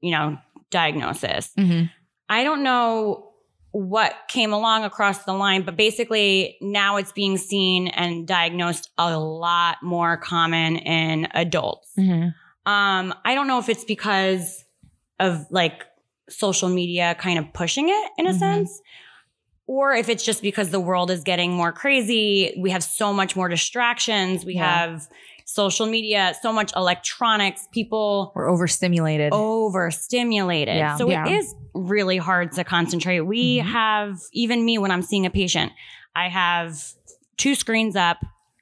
you know, diagnosis. Mm-hmm. I don't know what came along across the line, but basically now it's being seen and diagnosed a lot more common in adults. Mm-hmm. Um, I don't know if it's because of like social media kind of pushing it in a mm-hmm. sense, or if it's just because the world is getting more crazy. We have so much more distractions. We yeah. have social media, so much electronics. People are overstimulated. Overstimulated. Yeah. So yeah. it is really hard to concentrate. We mm-hmm. have, even me when I'm seeing a patient, I have two screens up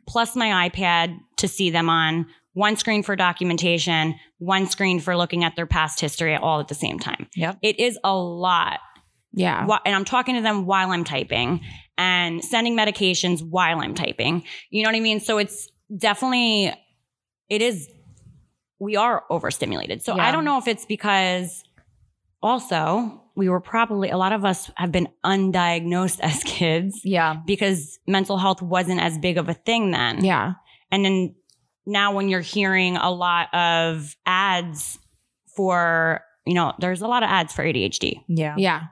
plus my iPad to see them on. One screen for documentation, one screen for looking at their past history all at the same time. Yep. It is a lot. Yeah. And I'm talking to them while I'm typing and sending medications while I'm typing. You know what I mean? So it's definitely, it is, we are overstimulated. So yeah. I don't know if it's because also we were probably, a lot of us have been undiagnosed as kids. Yeah. Because mental health wasn't as big of a thing then. Yeah. And then now when you're hearing a lot of ads for, you know, there's a lot of ads for A D H D. Yeah. Yeah.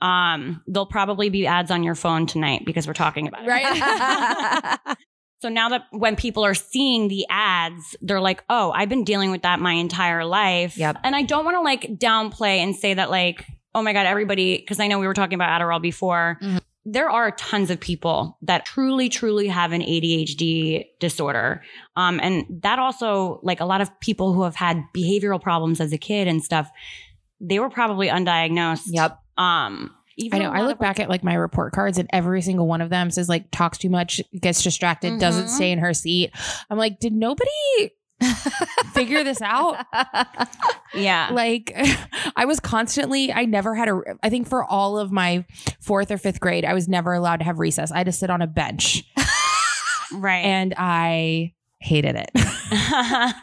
Um, there'll probably be ads on your phone tonight because we're talking about it. Right. So now that when people are seeing the ads, they're like, oh, I've been dealing with that my entire life. Yep. And I don't want to like downplay and say that like, oh my God, everybody, because I know we were talking about Adderall before. Mm-hmm. There are tons of people that truly, truly have an A D H D disorder. Um, and that also, like a lot of people who have had behavioral problems as a kid and stuff, they were probably undiagnosed. Yep. Um, Even I know. I look back at like my report cards and every single one of them says like talks too much, gets distracted, mm-hmm. doesn't stay in her seat. I'm like, did nobody figure this out? Yeah. Like I was constantly, I never had a, I think for all of my fourth or fifth grade, I was never allowed to have recess. I had to sit on a bench. Right. And I hated it.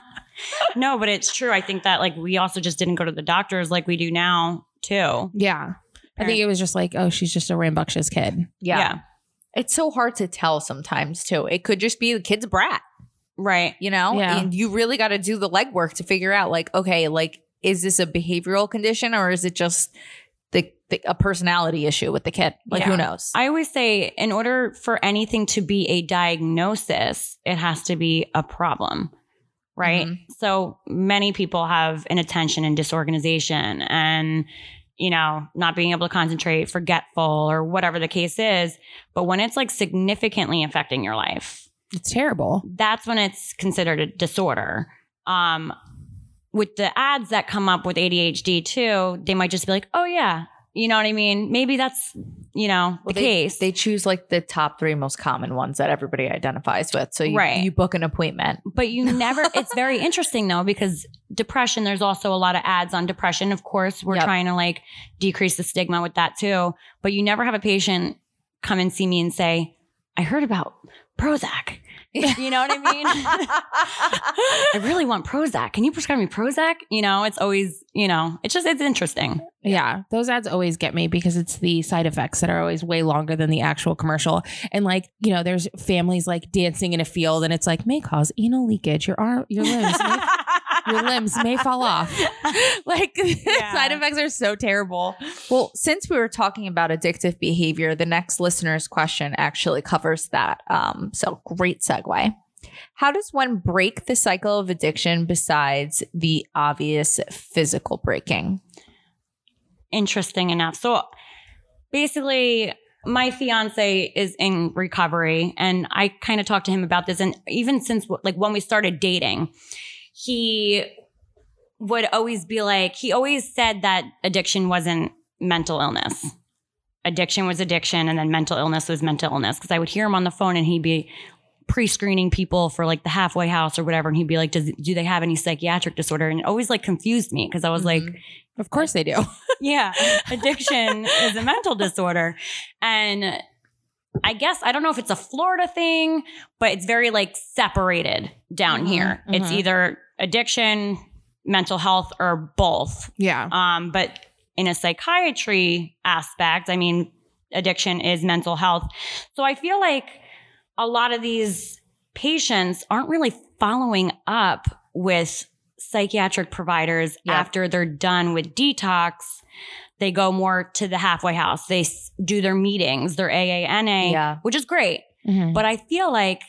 No, but it's true. I think that like we also just didn't go to the doctors like we do now too. Yeah. I think it was just like, oh, she's just a rambunctious kid. Yeah. yeah. It's so hard to tell sometimes too. It could just be the kid's brat. Right. You know, yeah. And you really got to do the legwork to figure out like, okay, like, is this a behavioral condition or is it just the, the a personality issue with the kid? Like, yeah. Who knows? I always say in order for anything to be a diagnosis, it has to be a problem. Right. Mm-hmm. So many people have inattention and disorganization and, you know, not being able to concentrate, forgetful, or whatever the case is. But when it's like significantly affecting your life, it's terrible. That's when it's considered a disorder. Um, with the ads that come up with A D H D too, they might just be like, oh yeah, you know what I mean? Maybe that's, you know, well, the they, case. They choose like the top three most common ones that everybody identifies with. So you, right. you book an appointment. But you never, it's very interesting though, because depression, there's also a lot of ads on depression. Of course, we're yep. trying to like decrease the stigma with that too. But you never have a patient come and see me and say, I heard about Prozac. You know what I mean? I really want Prozac. Can you prescribe me Prozac? You know, it's always, you know, it's just, it's interesting. Yeah. Those ads always get me because it's the side effects that are always way longer than the actual commercial. And like, you know, there's families like dancing in a field and it's like, may cause anal leakage. Your arm, your limbs, may, your limbs may fall off. Like yeah. Side effects are so terrible. Well, since we were talking about addictive behavior, the next listener's question actually covers that. Um, so great segue. Way. How does one break the cycle of addiction besides the obvious physical breaking? Interesting enough. So basically, my fiance is in recovery and I kind of talked to him about this. And even since like when we started dating, he would always be like, he always said that addiction wasn't mental illness. Addiction was addiction. And then mental illness was mental illness. Because I would hear him on the phone and he'd be pre-screening people for like the halfway house or whatever. And he'd be like, Does, do they have any psychiatric disorder? And it always like confused me because I was mm-hmm. like, of course they do. Yeah. Addiction is a mental disorder. And I guess, I don't know if it's a Florida thing, but it's very like separated down mm-hmm. here. Mm-hmm. It's either addiction, mental health, or both. Yeah. Um, but in a psychiatry aspect, I mean, addiction is mental health. So I feel like a lot of these patients aren't really following up with psychiatric providers yep. after they're done with detox. They go more to the halfway house. They s- do their meetings, their A A N A, yeah. which is great. Mm-hmm. But I feel like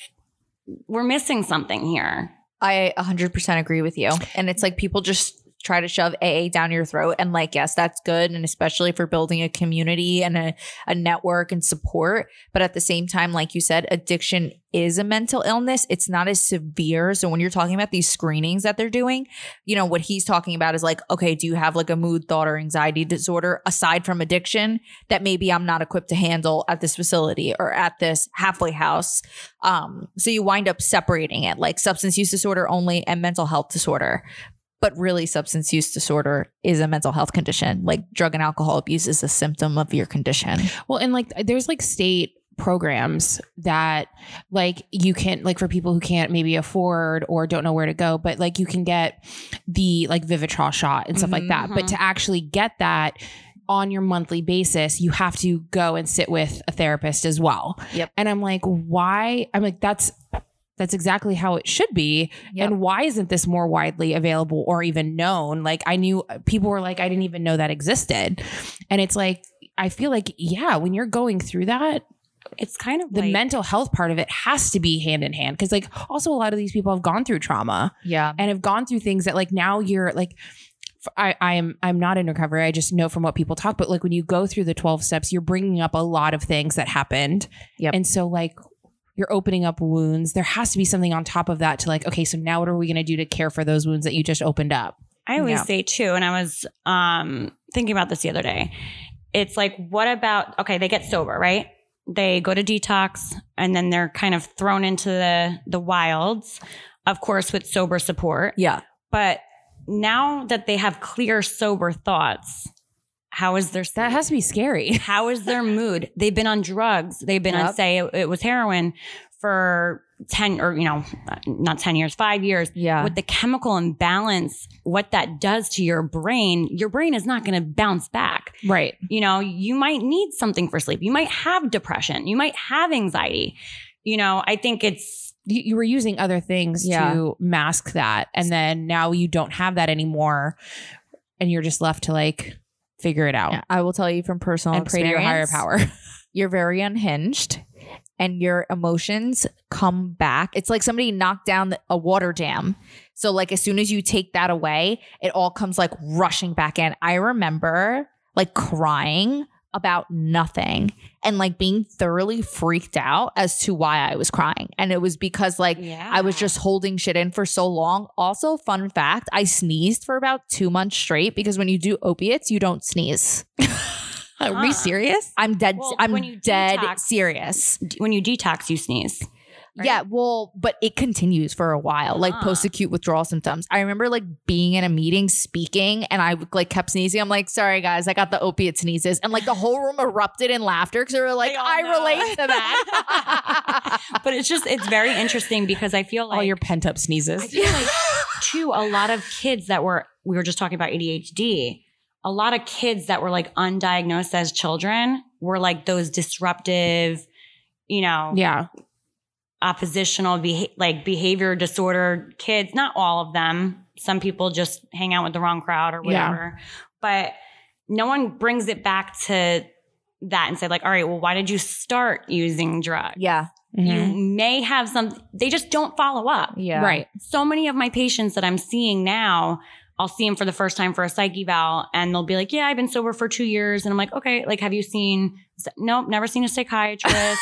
we're missing something here. I one hundred percent agree with you. And it's like people just try to shove A A down your throat. And like, yes, that's good. And especially for building a community and a, a network and support. But at the same time, like you said, addiction is a mental illness. It's not as severe. So when you're talking about these screenings that they're doing, you know, what he's talking about is like, okay, do you have like a mood, thought, or anxiety disorder aside from addiction that maybe I'm not equipped to handle at this facility or at this halfway house? Um, so you wind up separating it like substance use disorder only and mental health disorder. But really, substance use disorder is a mental health condition. Like drug and alcohol abuse is a symptom of your condition. Well, and like there's like state programs that like you can like for people who can't maybe afford or don't know where to go, but like you can get the like Vivitrol shot and stuff mm-hmm, like that. Mm-hmm. But to actually get that, on your monthly basis, you have to go and sit with a therapist as well. Yep. And I'm like, why? I'm like, that's, that's exactly how it should be. Yep. And why isn't this more widely available or even known? Like, I knew people were like, I didn't even know that existed. And it's like, I feel like, yeah, when you're going through that, it's kind of the like, mental health part of it has to be hand in hand. Cause like also a lot of these people have gone through trauma yeah, and have gone through things that like now you're like, I, I am, I'm not in recovery. I just know from what people talk, but like when you go through the twelve steps, you're bringing up a lot of things that happened. Yep. And so like you're opening up wounds. There has to be something on top of that to like, okay, so now what are we going to do to care for those wounds that you just opened up? I always yeah. say too, and I was um, thinking about this the other day. It's like, what about, okay, they get sober, right? They go to detox and then they're kind of thrown into the, the wilds, of course, with sober support. Yeah. But now that they have clear, sober thoughts, how is their... sleep? That has to be scary. How is their mood? They've been on drugs. They've been yep. on, say, it, it was heroin for ten or, you know, not ten years, five years. Yeah. With the chemical imbalance, what that does to your brain, your brain is not going to bounce back. Right. You know, you might need something for sleep. You might have depression. You might have anxiety. You know, I think it's... You, you were using other things yeah. to mask that. And then now you don't have that anymore. And you're just left to like... figure it out. Yeah, I will tell you from personal and experience, pray to your higher power. You're very unhinged and your emotions come back. It's like somebody knocked down a water dam. So like as soon as you take that away, it all comes like rushing back in. I remember like crying about nothing and like being thoroughly freaked out as to why I was crying. And it was because like yeah. I was just holding shit in for so long. Also, fun fact, I sneezed for about two months straight because when you do opiates, you don't sneeze. Are uh, we serious? I'm dead. Well, I'm when you dead detox, serious. D- when you detox, you sneeze. Right? Yeah. Well, but it continues for a while, like uh. post-acute withdrawal symptoms. I remember like being in a meeting speaking and I like kept sneezing. I'm like, sorry guys, I got the opiate sneezes. And like the whole room erupted in laughter because they were like, I know. Relate to that. But it's just, it's very interesting because I feel like. All your pent up sneezes. I feel like too, a lot of kids that were, we were just talking about A D H D. A lot of kids that were like undiagnosed as children were like those disruptive, you know. Yeah. Oppositional beha- like behavior disorder kids, not all of them. Some people just hang out with the wrong crowd or whatever, yeah. But no one brings it back to that and say like, all right, well, why did you start using drugs? Yeah. Mm-hmm. You may have some, they just don't follow up. Yeah. Right. So many of my patients that I'm seeing now, I'll see them for the first time for a psych eval and they'll be like, yeah, I've been sober for two years. And I'm like, okay, like, have you seen, nope, never seen a psychiatrist,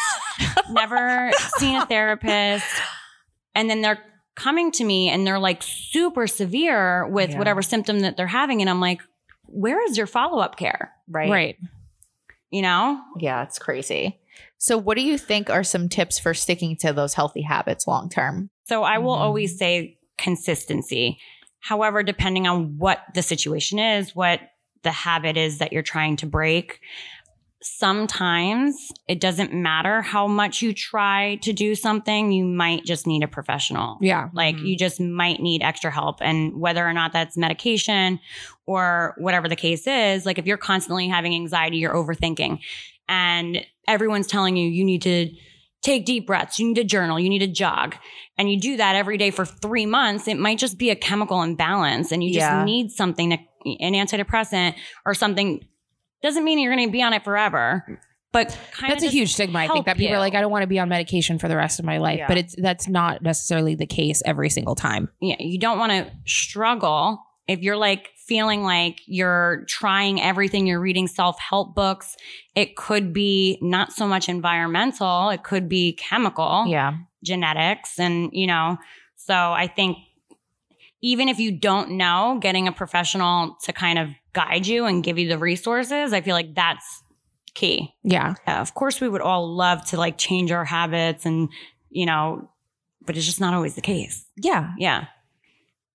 never seen a therapist. And then they're coming to me and they're like super severe with yeah. whatever symptom that they're having. And I'm like, where is your follow-up care? Right. Right. You know? Yeah, it's crazy. So what do you think are some tips for sticking to those healthy habits long-term? So I will mm-hmm. always say consistency. However, depending on what the situation is, what the habit is that you're trying to break, sometimes it doesn't matter how much you try to do something. You might just need a professional. Yeah. Like mm-hmm. you just might need extra help. And whether or not that's medication or whatever the case is, like if you're constantly having anxiety, you're overthinking and everyone's telling you, you need to take deep breaths, you need to journal, you need to jog. And you do that every day for three months, it might just be a chemical imbalance and you just yeah. need something, to, an antidepressant or something. Doesn't mean you're going to be on it forever, but kind that's of a huge stigma. I think that people you. are like, I don't want to be on medication for the rest of my life, yeah. but it's that's not necessarily the case every single time. Yeah, you don't want to struggle if you're like feeling like you're trying everything, you're reading self-help books. It could be not so much environmental. It could be chemical, yeah, genetics. And, you know, so I think even if you don't know, getting a professional to kind of guide you and give you the resources, I feel like that's key. Yeah. Yeah. Of course, we would all love to like change our habits and, you know, but it's just not always the case. Yeah. Yeah.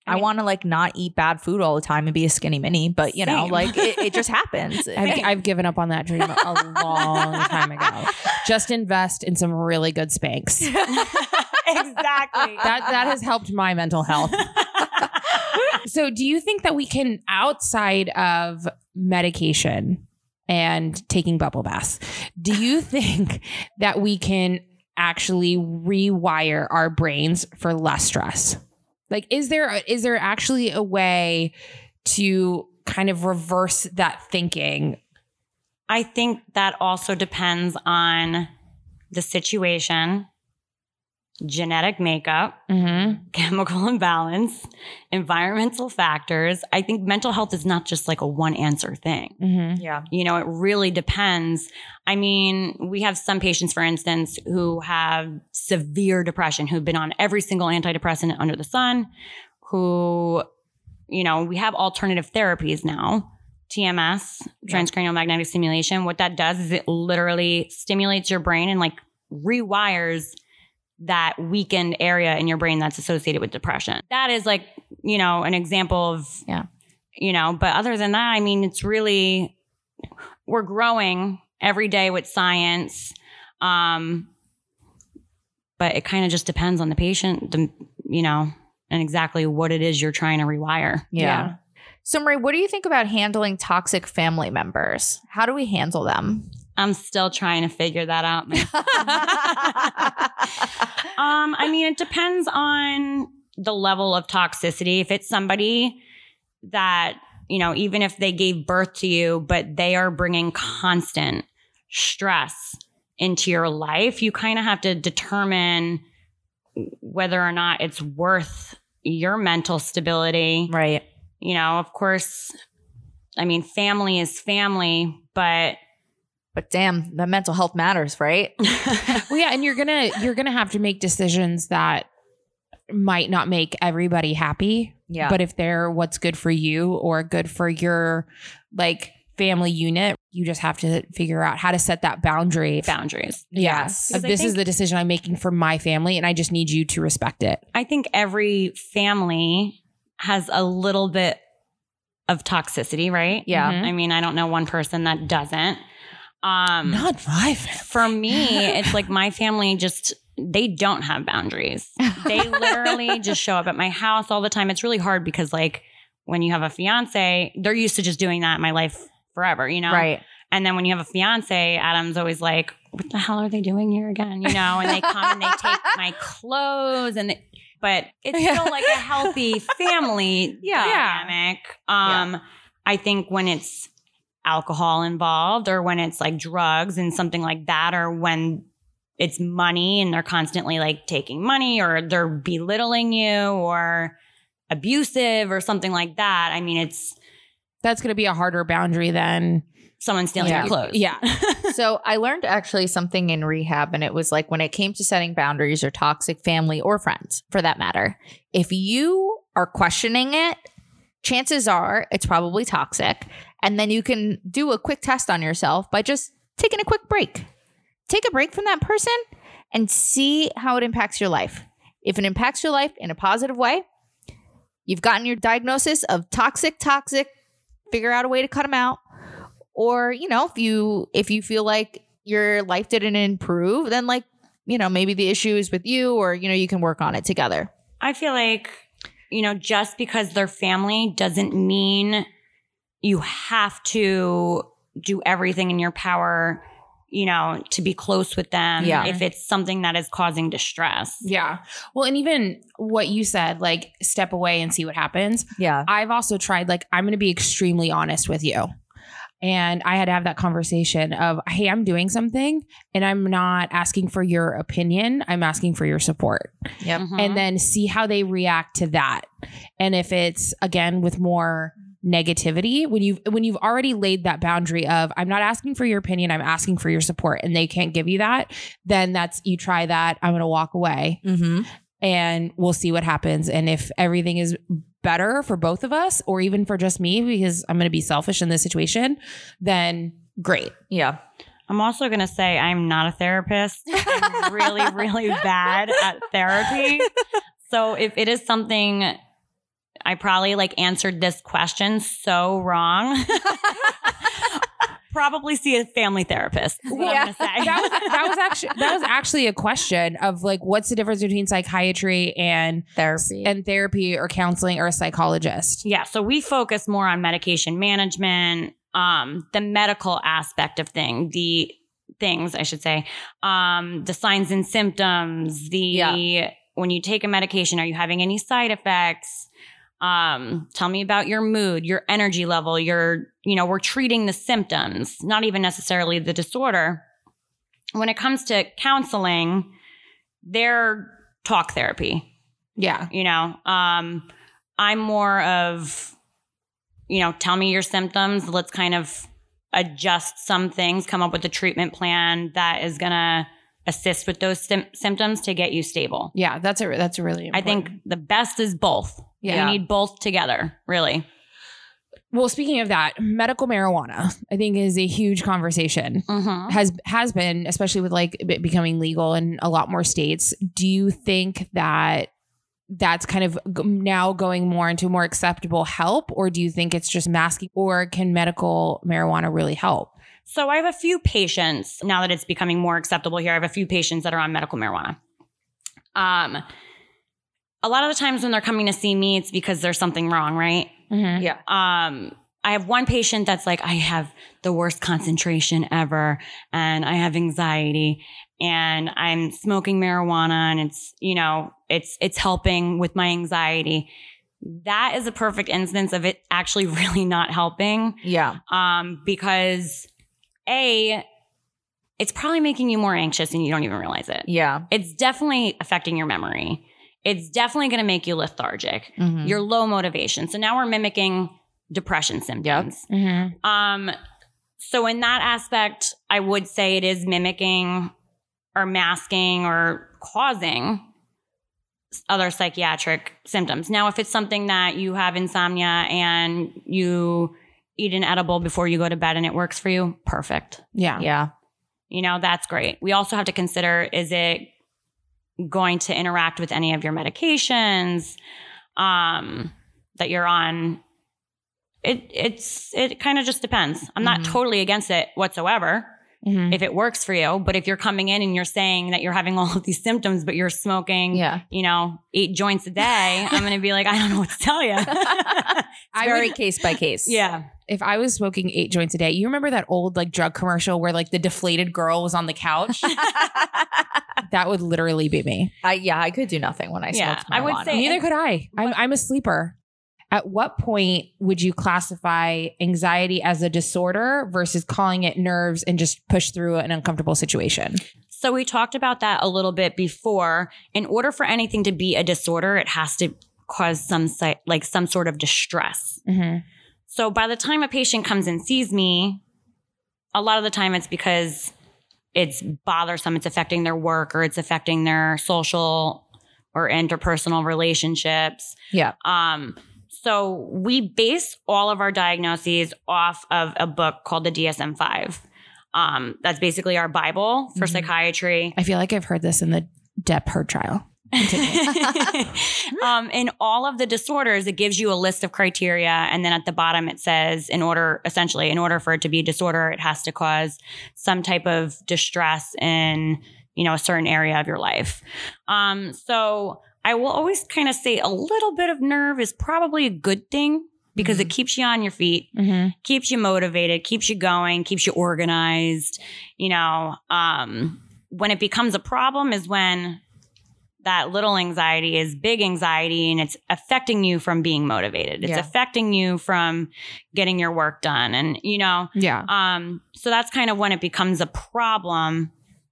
I, I mean, want to like not eat bad food all the time and be a skinny mini, but you same. know, like it, it just happens. I've, I've given up on that dream a long time ago. Just invest in some really good Spanx. Exactly. That that has helped my mental health. So do you think that we can, outside of medication, and taking bubble baths. Do you think that we can actually rewire our brains for less stress? Like, is there, a, is there actually a way to kind of reverse that thinking? I think that also depends on the situation, genetic makeup, mm-hmm. chemical imbalance, environmental factors. I think mental health is not just like a one answer thing. Mm-hmm. Yeah. You know, it really depends. I mean, we have some patients, for instance, who have severe depression, who've been on every single antidepressant under the sun, who, you know, we have alternative therapies now. T M S, yeah. transcranial magnetic stimulation. What that does is it literally stimulates your brain and like rewires that weakened area in your brain that's associated with depression. That is like, you know, an example of, yeah. you know, but other than that, I mean, it's really, we're growing every day with science. Um, but it kind of just depends on the patient, the, you know, and exactly what it is you're trying to rewire. Yeah. yeah. So Marie, what do you think about handling toxic family members? How do we handle them? I'm still trying to figure that out. um, I mean, it depends on the level of toxicity. If it's somebody that, you know, even if they gave birth to you, but they are bringing constant stress into your life, you kind of have to determine whether or not it's worth your mental stability. Right. You know, of course, I mean, family is family, but... But damn, the mental health matters, right? Well, yeah. And you're going to, you're going to have to make decisions that might not make everybody happy. Yeah. But if they're what's good for you or good for your like family unit, you just have to figure out how to set that boundary. Boundaries. Yeah. Yes. This think, is the decision I'm making for my family and I just need you to respect it. I think every family has a little bit of toxicity, right? Yeah. Mm-hmm. I mean, I don't know one person that doesn't. Um, Not my family. For me, it's like my family just, they don't have boundaries. They literally just show up at my house all the time. It's really hard because like when you have a fiance, they're used to just doing that in my life forever, you know? Right. And then when you have a fiance, Adam's always like, what the hell are they doing here again? You know, and they come and they take my clothes and, they, but it's still like a healthy family yeah. dynamic. Um, yeah. I think when it's alcohol involved or when it's like drugs and something like that, or when it's money and they're constantly like taking money or they're belittling you or abusive or something like that. I mean, it's, that's going to be a harder boundary than someone stealing yeah. your clothes. Yeah. So I learned actually something in rehab, and it was like when it came to setting boundaries or toxic family or friends for that matter, if you are questioning it, chances are it's probably toxic. And then you can do a quick test on yourself by just taking a quick break. Take a break from that person and see how it impacts your life. If it impacts your life in a positive way, you've gotten your diagnosis of toxic, toxic, figure out a way to cut them out. Or, you know, if you if you feel like your life didn't improve, then like, you know, maybe the issue is with you or, you know, you can work on it together. I feel like, you know, just because they're family doesn't mean you have to do everything in your power, you know, to be close with them yeah. if it's something that is causing distress. Yeah. Well, and even what you said, like step away and see what happens. Yeah. I've also tried, like, I'm going to be extremely honest with you. And I had to have that conversation of, hey, I'm doing something and I'm not asking for your opinion. I'm asking for your support. Yep. Mm-hmm. And then see how they react to that. And if it's, again, with more negativity, when you've, when you've already laid that boundary of, I'm not asking for your opinion, I'm asking for your support, and they can't give you that, then that's, you try that, I'm going to walk away mm-hmm. and we'll see what happens. And if everything is better for both of us, or even for just me, because I'm going to be selfish in this situation, then great. Yeah. I'm also going to say I'm not a therapist. I'm really, really bad at therapy. So if it is something, I probably like answered this question so wrong. Probably see a family therapist. Is what yeah. I'm gonna say. That was, that was actually that was actually a question of like, what's the difference between psychiatry and therapy and therapy or counseling or a psychologist? Yeah. So we focus more on medication management, um, the medical aspect of thing, the things I should say, um, the signs and symptoms, the, yeah. when you take a medication, are you having any side effects? Um, tell me about your mood, your energy level, your, you know, we're treating the symptoms, not even necessarily the disorder. When it comes to counseling, they're talk therapy. Yeah. You know, um, I'm more of, you know, tell me your symptoms. Let's kind of adjust some things, come up with a treatment plan that is going to assist with those sim- symptoms to get you stable. Yeah, that's a, that's a really important. I think the best is both. Yeah. You need both together, really. Well, speaking of that, medical marijuana, I think, is a huge conversation. Mm-hmm. Has has been, especially with like it becoming legal in a lot more states. Do you think that that's kind of now going more into more acceptable help, or do you think it's just masking, or can medical marijuana really help? So I have a few patients, now that it's becoming more acceptable here, I have a few patients that are on medical marijuana. Um, a lot of the times when they're coming to see me, it's because there's something wrong, right? Mm-hmm. Yeah. Um, I have one patient that's like, I have the worst concentration ever, and I have anxiety, and I'm smoking marijuana, and it's, you know, it's it's helping with my anxiety. That is a perfect instance of it actually really not helping. Yeah. Um, because A, it's probably making you more anxious and you don't even realize it. Yeah. It's definitely affecting your memory. It's definitely going to make you lethargic. Mm-hmm. You're low motivation. So now we're mimicking depression symptoms. Yep. Mm-hmm. Um, so in that aspect, I would say it is mimicking or masking or causing other psychiatric symptoms. Now, if it's something that you have insomnia and you eat an edible before you go to bed and it works for you, perfect. Yeah. Yeah. You know, that's great. We also have to consider, is it going to interact with any of your medications um, that you're on? It it's it kind of just depends. I'm mm-hmm. not totally against it whatsoever. Mm-hmm. If it works for you. But if you're coming in and you're saying that you're having all of these symptoms, but you're smoking, yeah. you know, eight joints a day, I'm going to be like, I don't know what to tell you. It's very case by case. Yeah. If I was smoking eight joints a day, you remember that old like drug commercial where like the deflated girl was on the couch? That would literally be me. I, yeah, I could do nothing when I yeah, smoked marijuana. I would say neither could I. I'm, I'm a sleeper. At what point would you classify anxiety as a disorder versus calling it nerves and just push through an uncomfortable situation? So we talked about that a little bit before. In order for anything to be a disorder, it has to cause some like some sort of distress. Mm-hmm. So by the time a patient comes and sees me, a lot of the time it's because it's bothersome. It's affecting their work, or it's affecting their social or interpersonal relationships. Yeah. Um. So we base all of our diagnoses off of a book called the D S M five. Um, that's basically our Bible for mm-hmm. psychiatry. I feel like I've heard this in the Depp Heard trial. um, in all of the disorders, it gives you a list of criteria. And then at the bottom, it says in order, essentially, in order for it to be a disorder, it has to cause some type of distress in, you know, a certain area of your life. Um, so... I will always kind of say a little bit of nerve is probably a good thing because mm-hmm. it keeps you on your feet, mm-hmm. keeps you motivated, keeps you going, keeps you organized. You know, um, when it becomes a problem is when that little anxiety is big anxiety and it's affecting you from being motivated. It's yeah. affecting you from getting your work done. And, you know, yeah. Um, so that's kind of when it becomes a problem,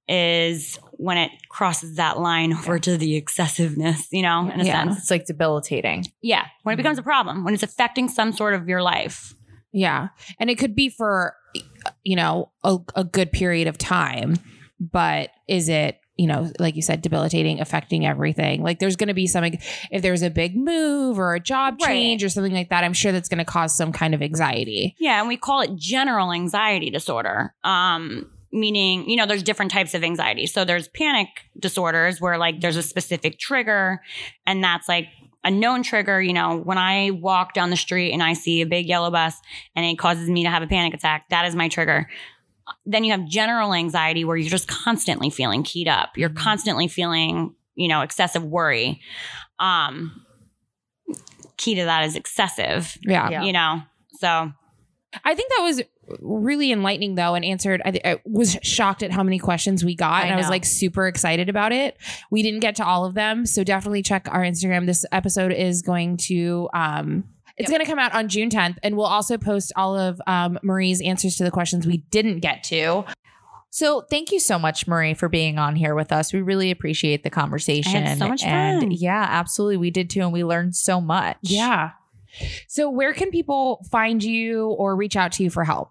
is when it crosses that line over to the excessiveness, you know, in a yeah. sense. It's like debilitating. Yeah. When it becomes a problem, when it's affecting some sort of your life. Yeah. And it could be for, you know, a, a good period of time, but is it, you know, like you said, debilitating, affecting everything. Like there's going to be some, if there's a big move or a job right. change or something like that, I'm sure that's going to cause some kind of anxiety. Yeah. And we call it general anxiety disorder. Um, Meaning, you know, there's different types of anxiety. So there's panic disorders where like there's a specific trigger and that's like a known trigger. You know, when I walk down the street and I see a big yellow bus and it causes me to have a panic attack, that is my trigger. Then you have general anxiety where you're just constantly feeling keyed up. You're constantly feeling, you know, excessive worry. Um, key to that is excessive. Yeah. yeah. You know, so... I think that was really enlightening though, and answered. I, I was shocked at how many questions we got, I and know. I was like super excited about it. We didn't get to all of them, so definitely check our Instagram. This episode is going to um it's yep. going to come out on June tenth, and we'll also post all of um Marie's answers to the questions we didn't get to. So thank you so much, Marie, for being on here with us. We really appreciate the conversation. I had so much and fun. Yeah, absolutely. We did too. And we learned so much. Yeah. So where can people find you or reach out to you for help?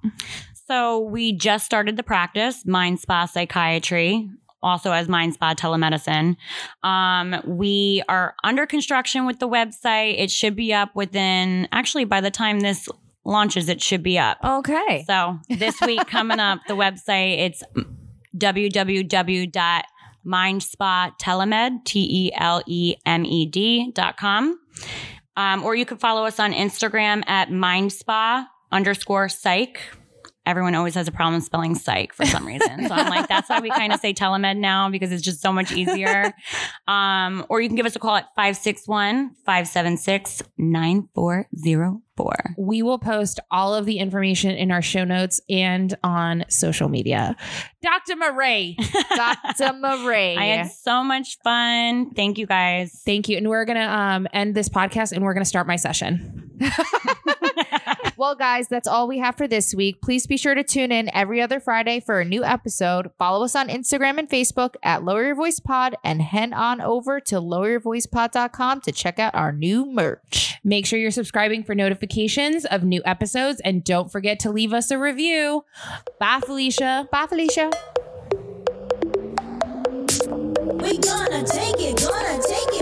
So we just started the practice, Mind Spa Psychiatry, also as Mind Spa Telemedicine. Um, we are under construction with the website. It should be up within, actually, by the time this launches, it should be up. Okay. So this week coming up, the website, it's www dot mind spa telemed, T E L E M E D dot com. Um, or you can follow us on Instagram at mindspa underscore psych. Everyone always has a problem spelling psych for some reason. So I'm like, that's why we kind of say telemed now, because it's just so much easier. Um, or you can give us a call at five six one, five seven six, nine four zero four. We will post all of the information in our show notes and on social media. Doctor Marie. Doctor Marie. I had so much fun. Thank you guys. Thank you. And we're going to um, end this podcast, and we're going to start my session. Well, guys, that's all we have for this week. Please be sure to tune in every other Friday for a new episode. Follow us on Instagram and Facebook at Lower Your Voice Pod, and head on over to lower your voice pod dot com to check out our new merch. Make sure you're subscribing for notifications of new episodes, and don't forget to leave us a review. Bye, Felicia. Bye, Felicia. We gonna take it, gonna take it.